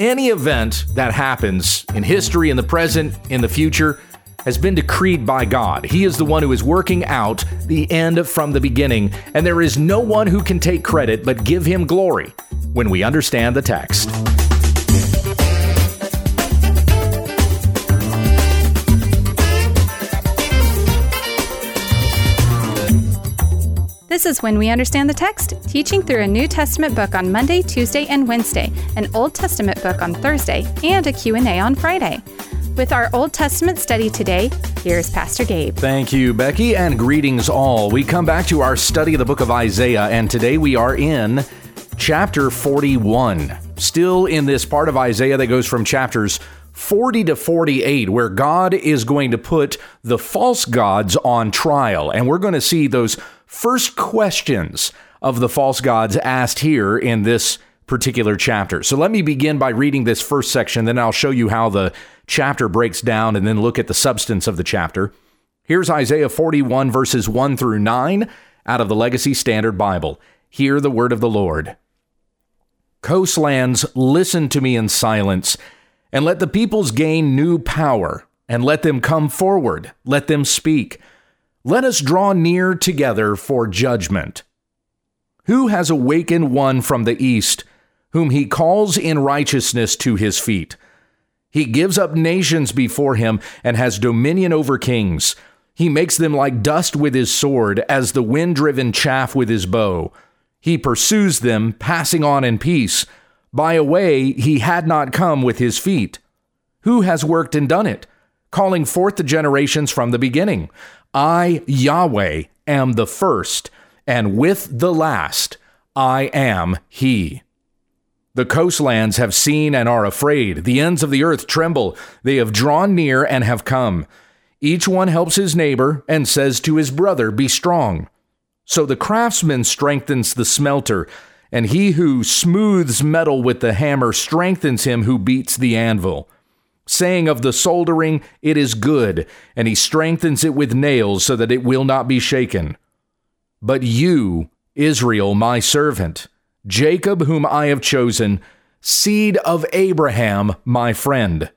Any event that happens in history, in the present, in the future, has been decreed by God. He is the one who is working out the end from the beginning, and there is no one who can take credit but give him glory when we understand the text. This is When We Understand the Text, teaching through a New Testament book on Monday, Tuesday, and Wednesday, an Old Testament book on Thursday, and a Q&A on Friday. With our Old Testament study today, here's Pastor Gabe. Thank you, Becky, and greetings all. We come back to our study of the book of Isaiah, and today we are in chapter 41. Still in this part of Isaiah that goes from chapters 40 to 48, where God is going to put the false gods on trial, and we're going to see those first questions of the false gods asked here in this particular chapter. So let me begin by reading this first section, then I'll show you how the chapter breaks down and then look at the substance of the chapter. Here's Isaiah 41 verses 1 through 9 out of the Legacy Standard Bible. Hear the word of the Lord. Coastlands, listen to me in silence, and let the peoples gain new power, and let them come forward, let them speak. Let us draw near together for judgment. Who has awakened one from the east, whom he calls in righteousness to his feet? He gives up nations before him and has dominion over kings. He makes them like dust with his sword, as the wind-driven chaff with his bow. He pursues them, passing on in peace, by a way he had not come with his feet. Who has worked and done it, calling forth the generations from the beginning? I, Yahweh, am the first, and with the last, I am he. The coastlands have seen and are afraid. The ends of the earth tremble. They have drawn near and have come. Each one helps his neighbor and says to his brother, be strong. So the craftsman strengthens the smelter, and he who smooths metal with the hammer strengthens him who beats the anvil, saying of the soldering, it is good, and he strengthens it with nails so that it will not be shaken. But you, Israel, my servant, Jacob, whom I have chosen, seed of Abraham, my friend,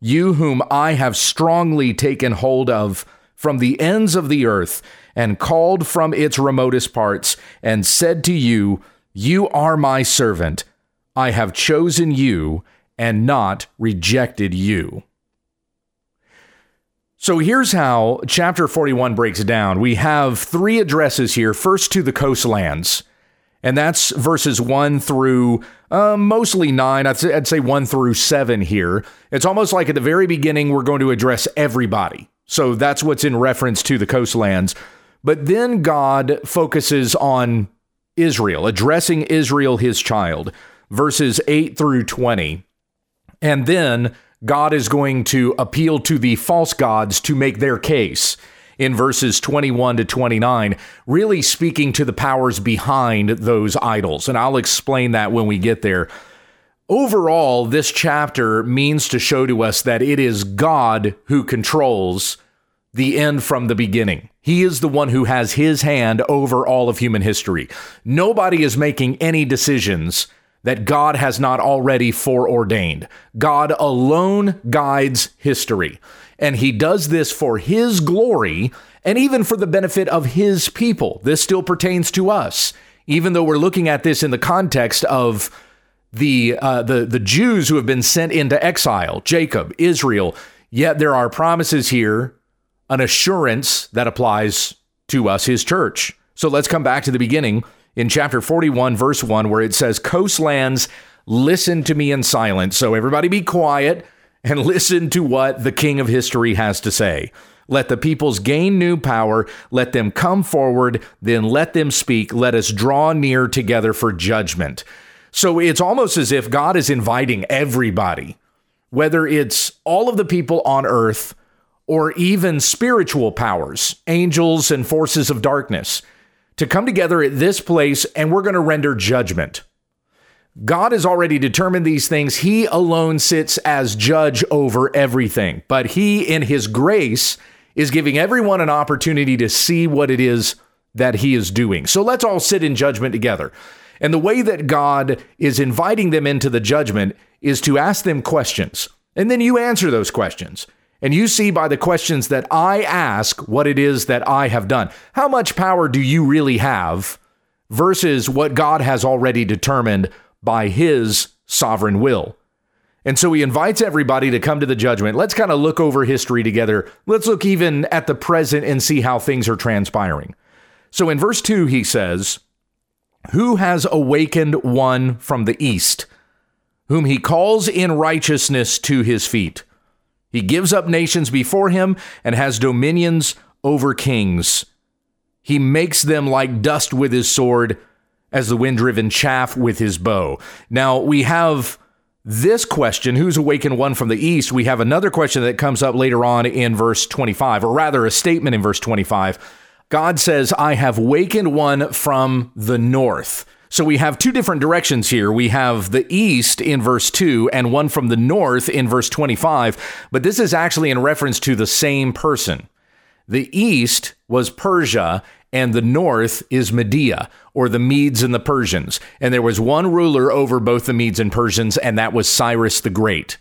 you whom I have strongly taken hold of from the ends of the earth and called from its remotest parts and said to you, you are my servant. I have chosen you and not rejected you. So here's how chapter 41 breaks down. We have three addresses here. First to the coastlands, and that's verses 1 through mostly 9. I'd say 1 through 7 here. It's almost like at the very beginning, we're going to address everybody. So that's what's in reference to the coastlands. But then God focuses on Israel, addressing Israel, his child, verses 8 through 20. And then God is going to appeal to the false gods to make their case in verses 21 to 29, really speaking to the powers behind those idols. And I'll explain that when we get there. Overall, this chapter means to show to us that it is God who controls the end from the beginning. He is the one who has his hand over all of human history. Nobody is making any decisions that God has not already foreordained. God alone guides history, and he does this for his glory and even for the benefit of his people. This still pertains to us, even though we're looking at this in the context of the Jews who have been sent into exile, Jacob, Israel. Yet there are promises here, an assurance that applies to us, his church. So let's come back to the beginning. In chapter 41, verse 1, where it says, coastlands, listen to me in silence. So everybody be quiet and listen to what the king of history has to say. Let the peoples gain new power. Let them come forward. Then let them speak. Let us draw near together for judgment. So it's almost as if God is inviting everybody, whether it's all of the people on earth or even spiritual powers, angels and forces of darkness, to come together at this place, and we're going to render judgment. God has already determined these things. He alone sits as judge over everything, but he, in his grace, is giving everyone an opportunity to see what it is that he is doing. So let's all sit in judgment together. And the way that God is inviting them into the judgment is to ask them questions. And then you answer those questions. And you see by the questions that I ask what it is that I have done. How much power do you really have versus what God has already determined by his sovereign will? And so he invites everybody to come to the judgment. Let's kind of look over history together. Let's look even at the present and see how things are transpiring. So in verse 2, he says, "Who has awakened one from the east, whom he calls in righteousness to his feet? He gives up nations before him and has dominions over kings. He makes them like dust with his sword, as the wind-driven chaff with his bow." Now, we have this question, who's awakened one from the east? We have another question that comes up later on in verse 25, or rather a statement in verse 25. God says, "I have wakened one from the north." So we have two different directions here. We have the east in verse 2 and one from the north in verse 25, but this is actually in reference to the same person. The east was Persia and the north is Media, or the Medes and the Persians. And there was one ruler over both the Medes and Persians, and that was Cyrus the Great.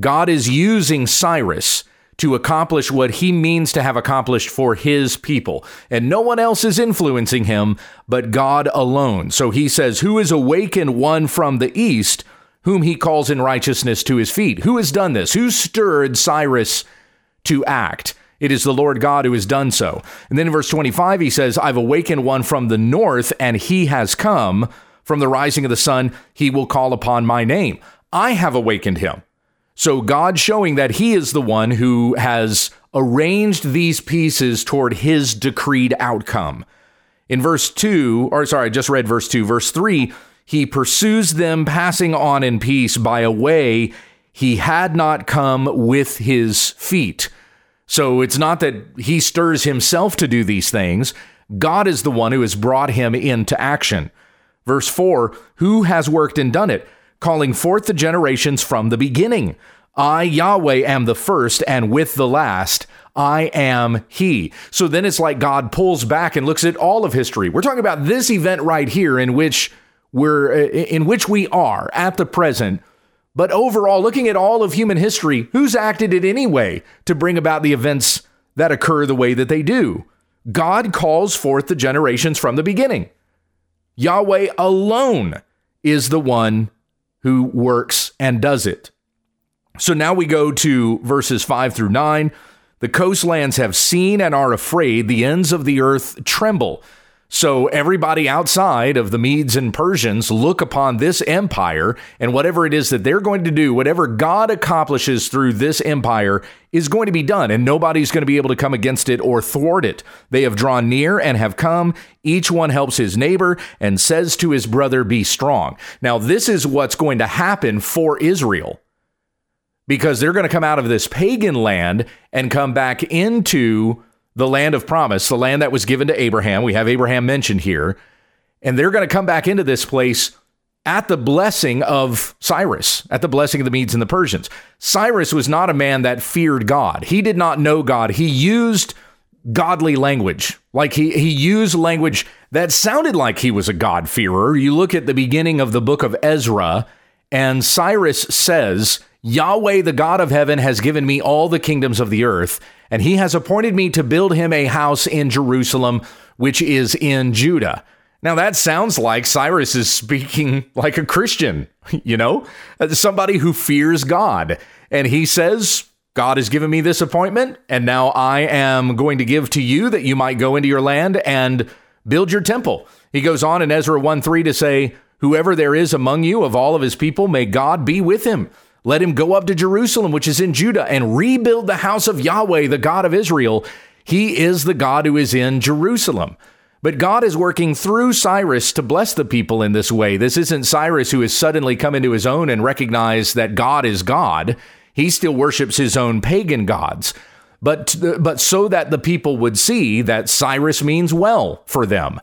God is using Cyrus to accomplish what he means to have accomplished for his people. And no one else is influencing him but God alone. So he says, "Who is awakened one from the east, whom he calls in righteousness to his feet?" Who has done this? Who stirred Cyrus to act? It is the Lord God who has done so. And then in verse 25, he says, "I've awakened one from the north, and he has come. From the rising of the sun, he will call upon my name. I have awakened him." So God showing that he is the one who has arranged these pieces toward his decreed outcome. In verse 2, or sorry, I just read verse 2. Verse 3, he pursues them passing on in peace by a way he had not come with his feet. So it's not that he stirs himself to do these things. God is the one who has brought him into action. Verse 4, "Who has worked and done it, calling forth the generations from the beginning? I, Yahweh, am the first, and with the last, I am he." So then it's like God pulls back and looks at all of history. We're talking about this event right here in which we are at the present. But overall, looking at all of human history, who's acted in any way to bring about the events that occur the way that they do? God calls forth the generations from the beginning. Yahweh alone is the one who works and does it. So now we go to verses 5 through 9. "The coastlands have seen and are afraid. The ends of the earth tremble." So everybody outside of the Medes and Persians look upon this empire, and whatever it is that they're going to do, whatever God accomplishes through this empire is going to be done, and nobody's going to be able to come against it or thwart it. "They have drawn near and have come. Each one helps his neighbor and says to his brother, be strong." Now, this is what's going to happen for Israel, because they're going to come out of this pagan land and come back into the land of promise, the land that was given to Abraham. We have Abraham mentioned here, and they're going to come back into this place at the blessing of Cyrus, at the blessing of the Medes and the Persians. Cyrus was not a man that feared God. He did not know God. He used godly language. Like he used language that sounded like he was a God-fearer. You look at the beginning of the book of Ezra, and Cyrus says, "Yahweh, the God of heaven, has given me all the kingdoms of the earth, and he has appointed me to build him a house in Jerusalem, which is in Judah." Now, that sounds like Cyrus is speaking like a Christian, somebody who fears God. And he says, God has given me this appointment, and now I am going to give to you that you might go into your land and build your temple. He goes on in Ezra 1:3 to say, "Whoever there is among you of all of his people, may God be with him. Let him go up to Jerusalem, which is in Judah, and rebuild the house of Yahweh, the God of Israel. He is the God who is in Jerusalem." But God is working through Cyrus to bless the people in this way. This isn't Cyrus who has suddenly come into his own and recognized that God is God. He still worships his own pagan gods. But so that the people would see that Cyrus means well for them,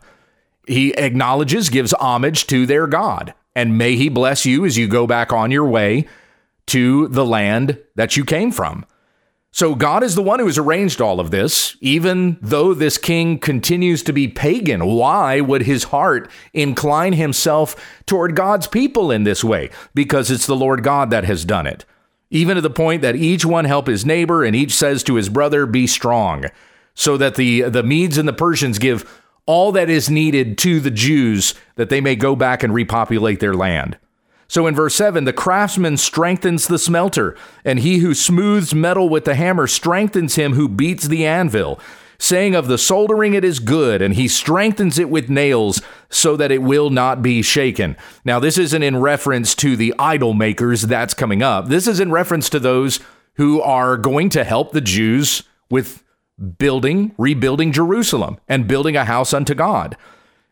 he acknowledges, gives homage to their God. And may he bless you as you go back on your way to the land that you came from. So God is the one who has arranged all of this, even though this king continues to be pagan. Why would his heart incline himself toward God's people in this way? Because it's the Lord God that has done it. Even to the point that each one help his neighbor and each says to his brother, be strong, so that the Medes and the Persians give all that is needed to the Jews that they may go back and repopulate their land. So in verse 7, the craftsman strengthens the smelter, and he who smooths metal with the hammer strengthens him who beats the anvil, saying of the soldering it is good, and he strengthens it with nails so that it will not be shaken. Now, this isn't in reference to the idol makers that's coming up. This is in reference to those who are going to help the Jews with rebuilding Jerusalem and building a house unto God.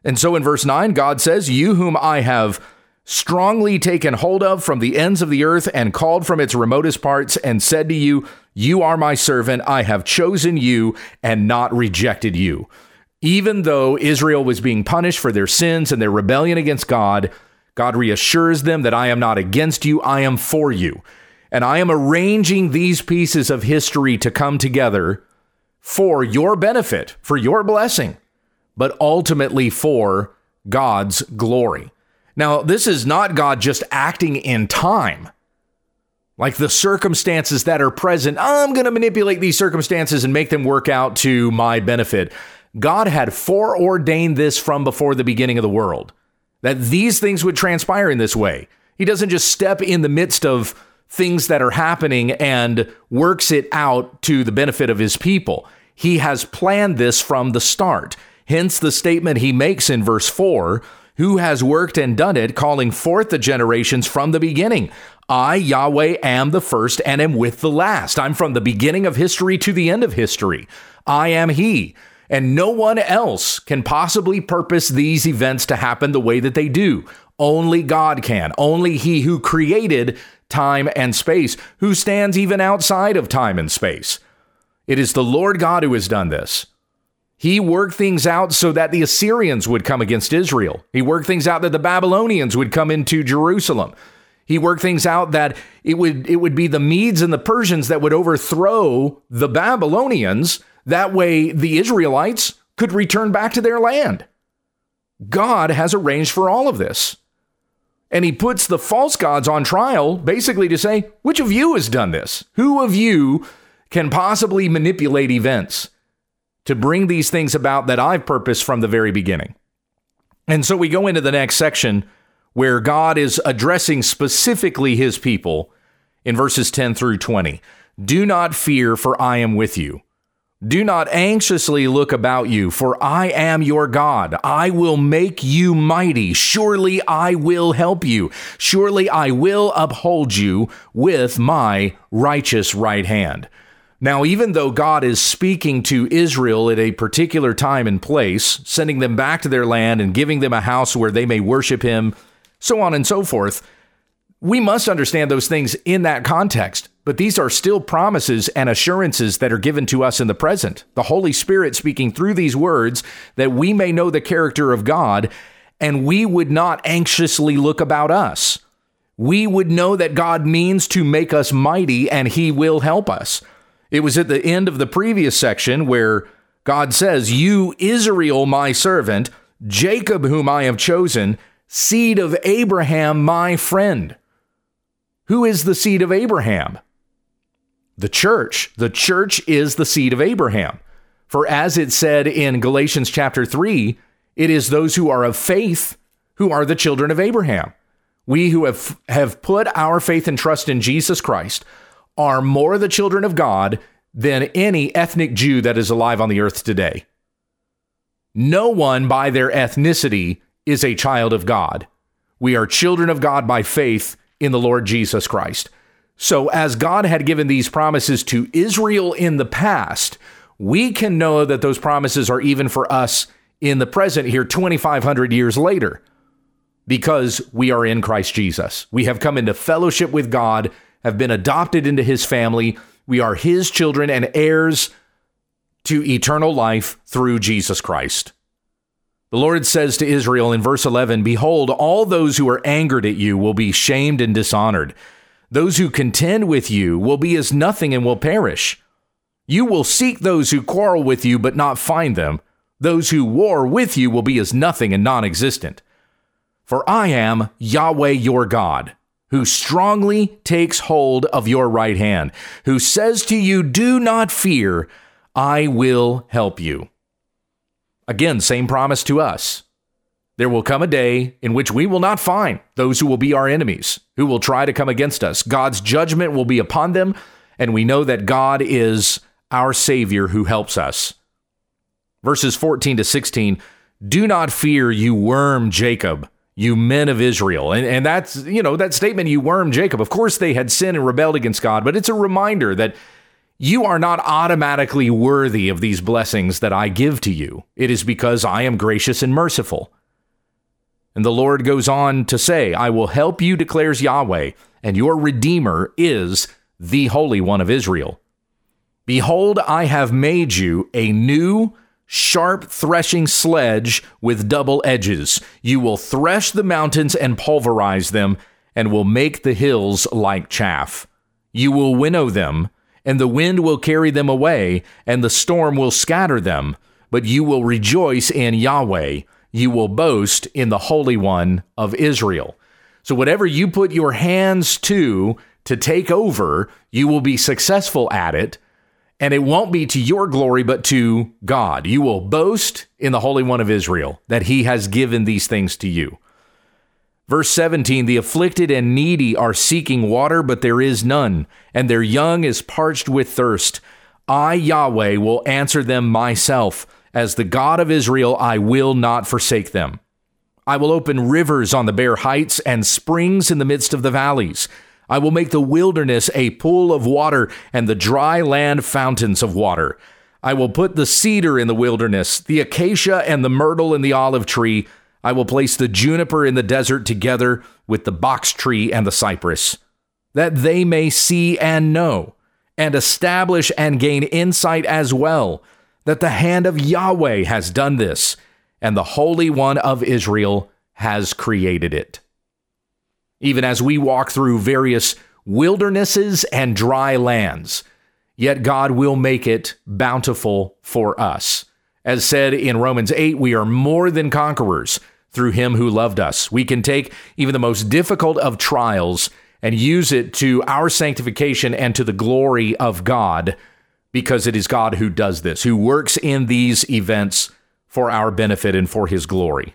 And so in verse 9, God says, you whom I have strongly taken hold of from the ends of the earth and called from its remotest parts and said to you, you are my servant. I have chosen you and not rejected you. Even though Israel was being punished for their sins and their rebellion against God, God reassures them that I am not against you. I am for you. And I am arranging these pieces of history to come together for your benefit, for your blessing, but ultimately for God's glory. Now, this is not God just acting in time, like the circumstances that are present. I'm going to manipulate these circumstances and make them work out to my benefit. God had foreordained this from before the beginning of the world, that these things would transpire in this way. He doesn't just step in the midst of things that are happening and works it out to the benefit of his people. He has planned this from the start. Hence the statement he makes in verse 4, who has worked and done it, calling forth the generations from the beginning. I, Yahweh, am the first and am with the last. I'm from the beginning of history to the end of history. I am he, and no one else can possibly purpose these events to happen the way that they do. Only God can. Only he who created time and space, who stands even outside of time and space. It is the Lord God who has done this. He worked things out so that the Assyrians would come against Israel. He worked things out that the Babylonians would come into Jerusalem. He worked things out that it would be the Medes and the Persians that would overthrow the Babylonians. That way, the Israelites could return back to their land. God has arranged for all of this. And he puts the false gods on trial, basically to say, which of you has done this? Who of you can possibly manipulate events to bring these things about that I've purposed from the very beginning? And so we go into the next section where God is addressing specifically his people in verses 10 through 20. Do not fear, for I am with you. Do not anxiously look about you, for I am your God. I will make you mighty. Surely I will help you. Surely I will uphold you with my righteous right hand. Now, even though God is speaking to Israel at a particular time and place, sending them back to their land and giving them a house where they may worship him, so on and so forth, we must understand those things in that context. But these are still promises and assurances that are given to us in the present. The Holy Spirit speaking through these words that we may know the character of God, and we would not anxiously look about us. We would know that God means to make us mighty and he will help us. It was at the end of the previous section where God says, you, Israel, my servant, Jacob, whom I have chosen, seed of Abraham, my friend. Who is the seed of Abraham? The church. The church is the seed of Abraham. For as it said in Galatians chapter 3, it is those who are of faith who are the children of Abraham. We who have put our faith and trust in Jesus Christ are more the children of God than any ethnic Jew that is alive on the earth today. No one by their ethnicity is a child of God. We are children of God by faith in the Lord Jesus Christ. So as God had given these promises to Israel in the past, we can know that those promises are even for us in the present here, 2,500 years later, because we are in Christ Jesus. We have come into fellowship with God, have been adopted into his family. We are his children and heirs to eternal life through Jesus Christ. The Lord says to Israel in verse 11, behold, all those who are angered at you will be shamed and dishonored. Those who contend with you will be as nothing and will perish. You will seek those who quarrel with you, but not find them. Those who war with you will be as nothing and non-existent. For I am Yahweh your God, who strongly takes hold of your right hand, who says to you, do not fear, I will help you. Again, same promise to us. There will come a day in which we will not find those who will be our enemies, who will try to come against us. God's judgment will be upon them, and we know that God is our Savior who helps us. Verses 14 to 16, do not fear, you worm Jacob, you men of Israel. And that's, you know, that statement, you worm Jacob. Of course, they had sinned and rebelled against God, but it's a reminder that you are not automatically worthy of these blessings that I give to you. It is because I am gracious and merciful. And the Lord goes on to say, I will help you, declares Yahweh, and your Redeemer is the Holy One of Israel. Behold, I have made you a new sharp threshing sledge with double edges. You will thresh the mountains and pulverize them, and will make the hills like chaff. You will winnow them, and the wind will carry them away, and the storm will scatter them. But you will rejoice in Yahweh. You will boast in the Holy One of Israel. So whatever you put your hands to take over, you will be successful at it. And it won't be to your glory, but to God. You will boast in the Holy One of Israel that he has given these things to you. Verse 17, the afflicted and needy are seeking water, but there is none, and their young is parched with thirst. I, Yahweh, will answer them myself. As the God of Israel, I will not forsake them. I will open rivers on the bare heights and springs in the midst of the valleys. I will make the wilderness a pool of water and the dry land fountains of water. I will put the cedar in the wilderness, the acacia and the myrtle and the olive tree. I will place the juniper in the desert together with the box tree and the cypress, that they may see and know, and establish and gain insight as well, that the hand of Yahweh has done this, and the Holy One of Israel has created it. Even as we walk through various wildernesses and dry lands, yet God will make it bountiful for us. As said in Romans 8, we are more than conquerors through him who loved us. We can take even the most difficult of trials and use it to our sanctification and to the glory of God, because it is God who does this, who works in these events for our benefit and for his glory.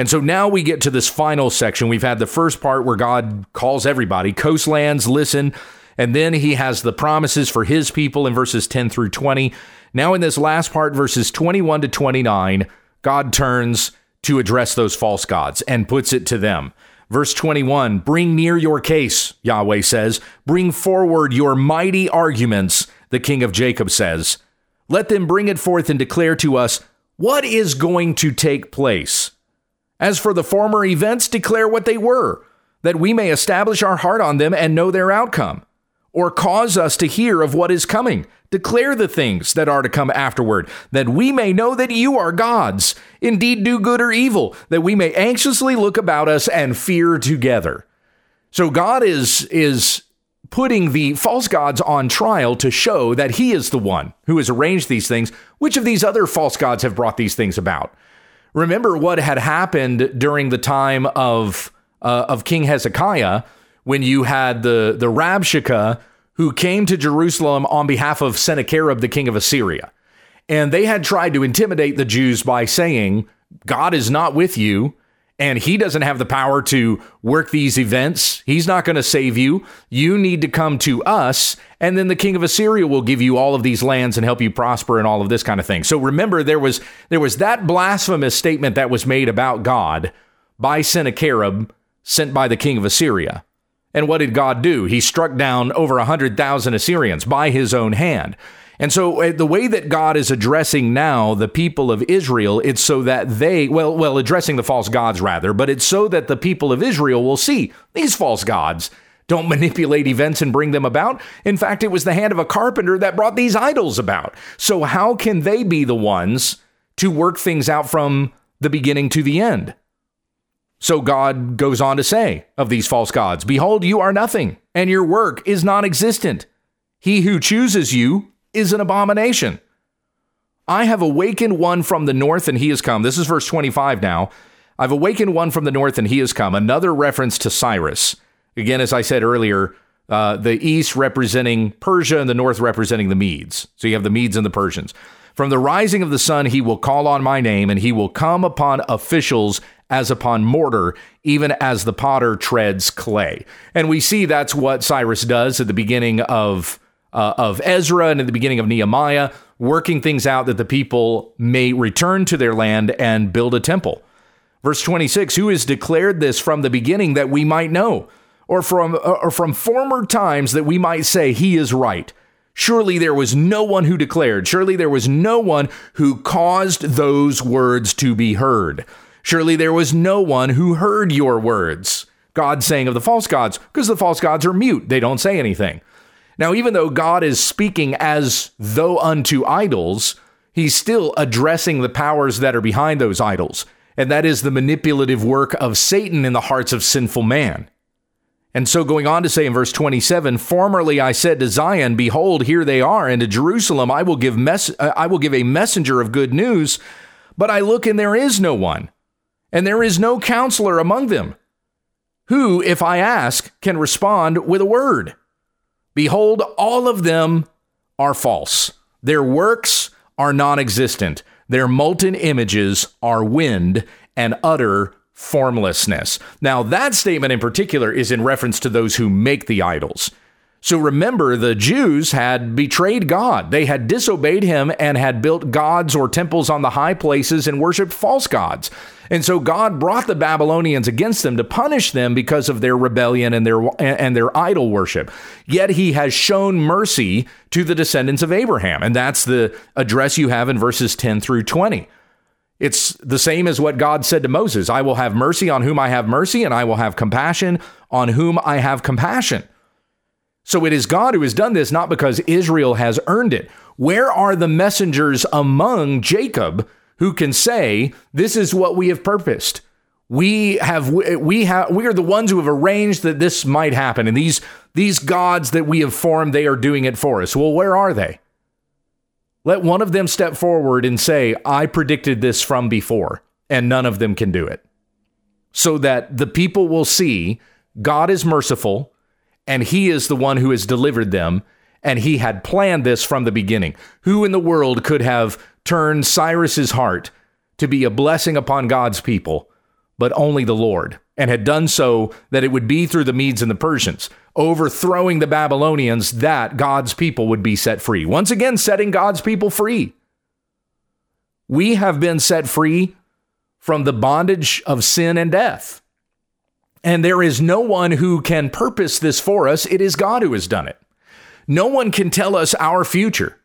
And so now we get to this final section. We've had the first part where God calls everybody, coastlands, listen, and then he has the promises for his people in verses 10 through 20. Now in this last part, verses 21 to 29, God turns to address those false gods and puts it to them. Verse 21, bring near your case, Yahweh says. Bring forward your mighty arguments, the King of Jacob says. Let them bring it forth and declare to us what is going to take place. As for the former events, declare what they were, that we may establish our heart on them and know their outcome, or cause us to hear of what is coming. Declare the things that are to come afterward, that we may know that you are gods. Indeed, do good or evil, that we may anxiously look about us and fear together. So God is putting the false gods on trial to show that he is the one who has arranged these things. Which of these other false gods have brought these things about? Remember what had happened during the time of King Hezekiah, when you had the Rabshakeh who came to Jerusalem on behalf of Sennacherib, the king of Assyria. And they had tried to intimidate the Jews by saying, God is not with you, and he doesn't have the power to work these events. He's not going to save you. You need to come to us, and then the king of Assyria will give you all of these lands and help you prosper and all of this kind of thing. So remember, there was that blasphemous statement that was made about God by Sennacherib, sent by the king of Assyria. And what did God do? He struck down over 100,000 Assyrians by his own hand. And so the way that God is addressing now the people of Israel, it's so that they, well, addressing the false gods rather, but it's so that the people of Israel will see these false gods don't manipulate events and bring them about. In fact, it was the hand of a carpenter that brought these idols about. So how can they be the ones to work things out from the beginning to the end? So God goes on to say of these false gods, behold, you are nothing, and your work is non-existent. He who chooses you is an abomination. I have awakened one from the north, and he has come. This is verse 25 now. I've awakened one from the north, and he has come. Another reference to Cyrus. Again, as I said earlier, the east representing Persia and the north representing the Medes. So you have the Medes and the Persians. From the rising of the sun, he will call on my name, and he will come upon officials as upon mortar, even as the potter treads clay. And we see that's what Cyrus does at the beginning of Ezra and at the beginning of Nehemiah, working things out that the people may return to their land and build a temple. Verse 26, who has declared this from the beginning that we might know, or from former times that we might say he is right? Surely there was no one who declared. Surely there was no one who caused those words to be heard. Surely there was no one who heard your words. God saying of the false gods, because the false gods are mute. They don't say anything. Now, even though God is speaking as though unto idols, he's still addressing the powers that are behind those idols. And that is the manipulative work of Satan in the hearts of sinful man. And so going on to say in verse 27, formerly I said to Zion, behold, here they are, and to Jerusalem I will give a messenger of good news. But I look, and there is no one, and there is no counselor among them, who, if I ask, can respond with a word. Behold, all of them are false. Their works are non-existent. Their molten images are wind and utter formlessness. Now, that statement in particular is in reference to those who make the idols. So remember, the Jews had betrayed God. They had disobeyed him and had built gods or temples on the high places and worshiped false gods. And so God brought the Babylonians against them to punish them because of their rebellion and their idol worship. Yet he has shown mercy to the descendants of Abraham. And that's the address you have in verses 10 through 20. It's the same as what God said to Moses. I will have mercy on whom I have mercy, and I will have compassion on whom I have compassion. So it is God who has done this, not because Israel has earned it. Where are the messengers among Jacob who can say, this is what we have purposed? We are the ones who have arranged that this might happen. And these gods that we have formed, they are doing it for us. Well, where are they? Let one of them step forward and say, I predicted this from before, and none of them can do it. So that the people will see God is merciful, and he is the one who has delivered them, and he had planned this from the beginning. Who in the world could have turned Cyrus's heart to be a blessing upon God's people, but only the Lord, and had done so that it would be through the Medes and the Persians, overthrowing the Babylonians, that God's people would be set free. Once again, setting God's people free. We have been set free from the bondage of sin and death. And there is no one who can purpose this for us. It is God who has done it. No one can tell us our future,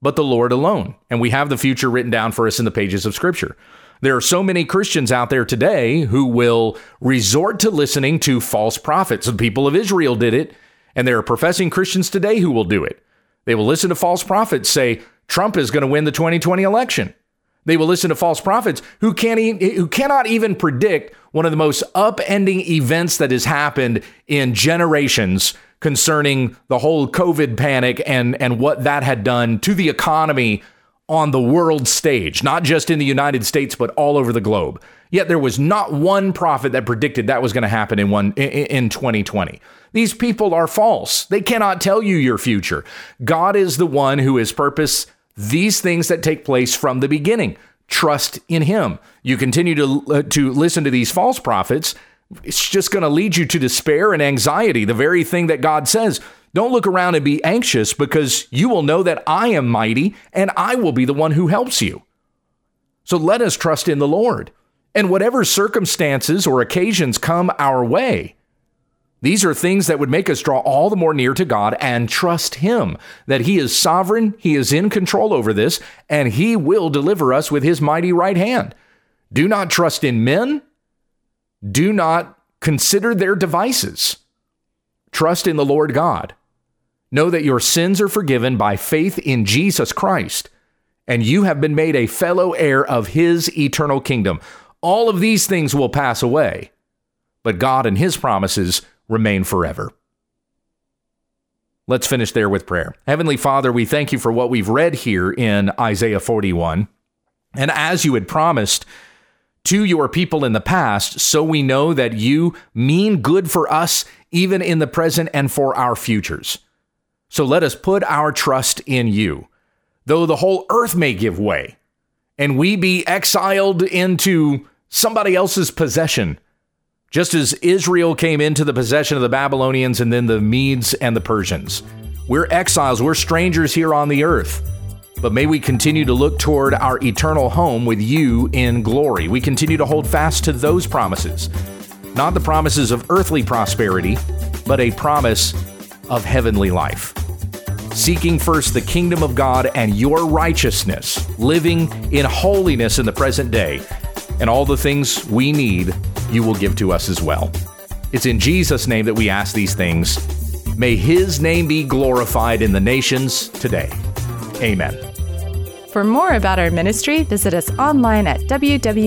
but the Lord alone. And we have the future written down for us in the pages of Scripture. There are so many Christians out there today who will resort to listening to false prophets. The people of Israel did it, and there are professing Christians today who will do it. They will listen to false prophets say, Trump is going to win the 2020 election. They will listen to false prophets who cannot even predict one of the most upending events that has happened in generations concerning the whole COVID panic and what that had done to the economy on the world stage, not just in the United States, but all over the globe. Yet there was not one prophet that predicted that was going to happen in 2020. These people are false. They cannot tell you your future. God is the one who has purposed these things that take place from the beginning. Trust in him. You continue to listen to these false prophets. It's just going to lead you to despair and anxiety, the very thing that God says. Don't look around and be anxious, because you will know that I am mighty and I will be the one who helps you. So let us trust in the Lord. And whatever circumstances or occasions come our way, these are things that would make us draw all the more near to God and trust him, that he is sovereign, he is in control over this, and he will deliver us with his mighty right hand. Do not trust in men. Do not consider their devices. Trust in the Lord God. Know that your sins are forgiven by faith in Jesus Christ, and you have been made a fellow heir of his eternal kingdom. All of these things will pass away, but God and his promises remain forever. Let's finish there with prayer. Heavenly Father, we thank you for what we've read here in Isaiah 41. And as you had promised to your people in the past, so we know that you mean good for us, even in the present and for our futures. So let us put our trust in you, though the whole earth may give way and we be exiled into somebody else's possession, just as Israel came into the possession of the Babylonians and then the Medes and the Persians. We're exiles, we're strangers here on the earth, but may we continue to look toward our eternal home with you in glory. We continue to hold fast to those promises, not the promises of earthly prosperity, but a promise of heavenly life. Seeking first the kingdom of God and your righteousness, living in holiness in the present day, and all the things we need, you will give to us as well. It's in Jesus' name that we ask these things. May his name be glorified in the nations today. Amen. For more about our ministry, visit us online at wwutt.com.